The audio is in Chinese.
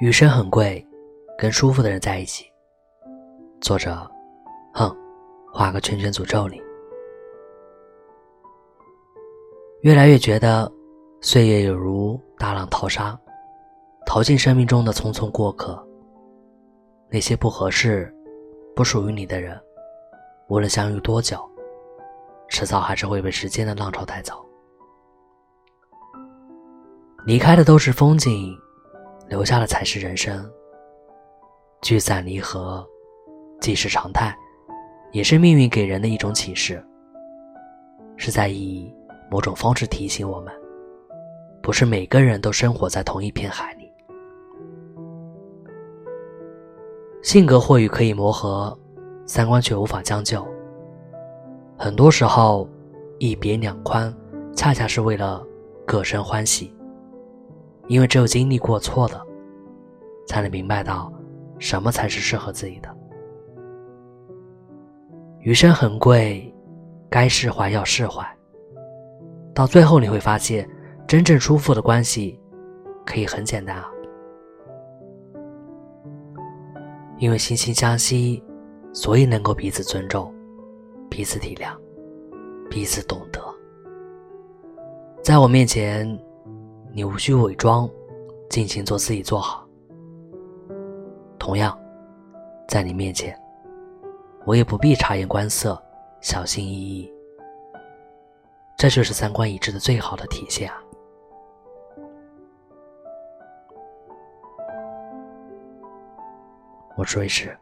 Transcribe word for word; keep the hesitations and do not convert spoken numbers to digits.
余生很贵，跟舒服的人在一起。作者：哼，画个圈圈诅咒你。越来越觉得，岁月有如大浪淘沙，淘尽生命中的匆匆过客。那些不合适、不属于你的人，无论相遇多久，迟早还是会被时间的浪潮带走。离开的都是风景，留下的才是人生。聚散离合，既是常态，也是命运给人的一种启示，是在以某种方式提醒我们，不是每个人都生活在同一片海里。性格或许可以磨合，三观却无法将就。很多时候，一别两宽，恰恰是为了各生欢喜。因为只有经历过错的，才能明白到什么才是适合自己的。余生很贵，该释怀要释怀。到最后你会发现，真正舒服的关系可以很简单啊。因为惺惺相惜，所以能够彼此尊重，彼此体谅，彼此懂得。在我面前，你无需伪装，尽情做自己做好。同样，在你面前，我也不必察言观色，小心翼翼。这就是三观一致的最好的体现啊。我是瑞士。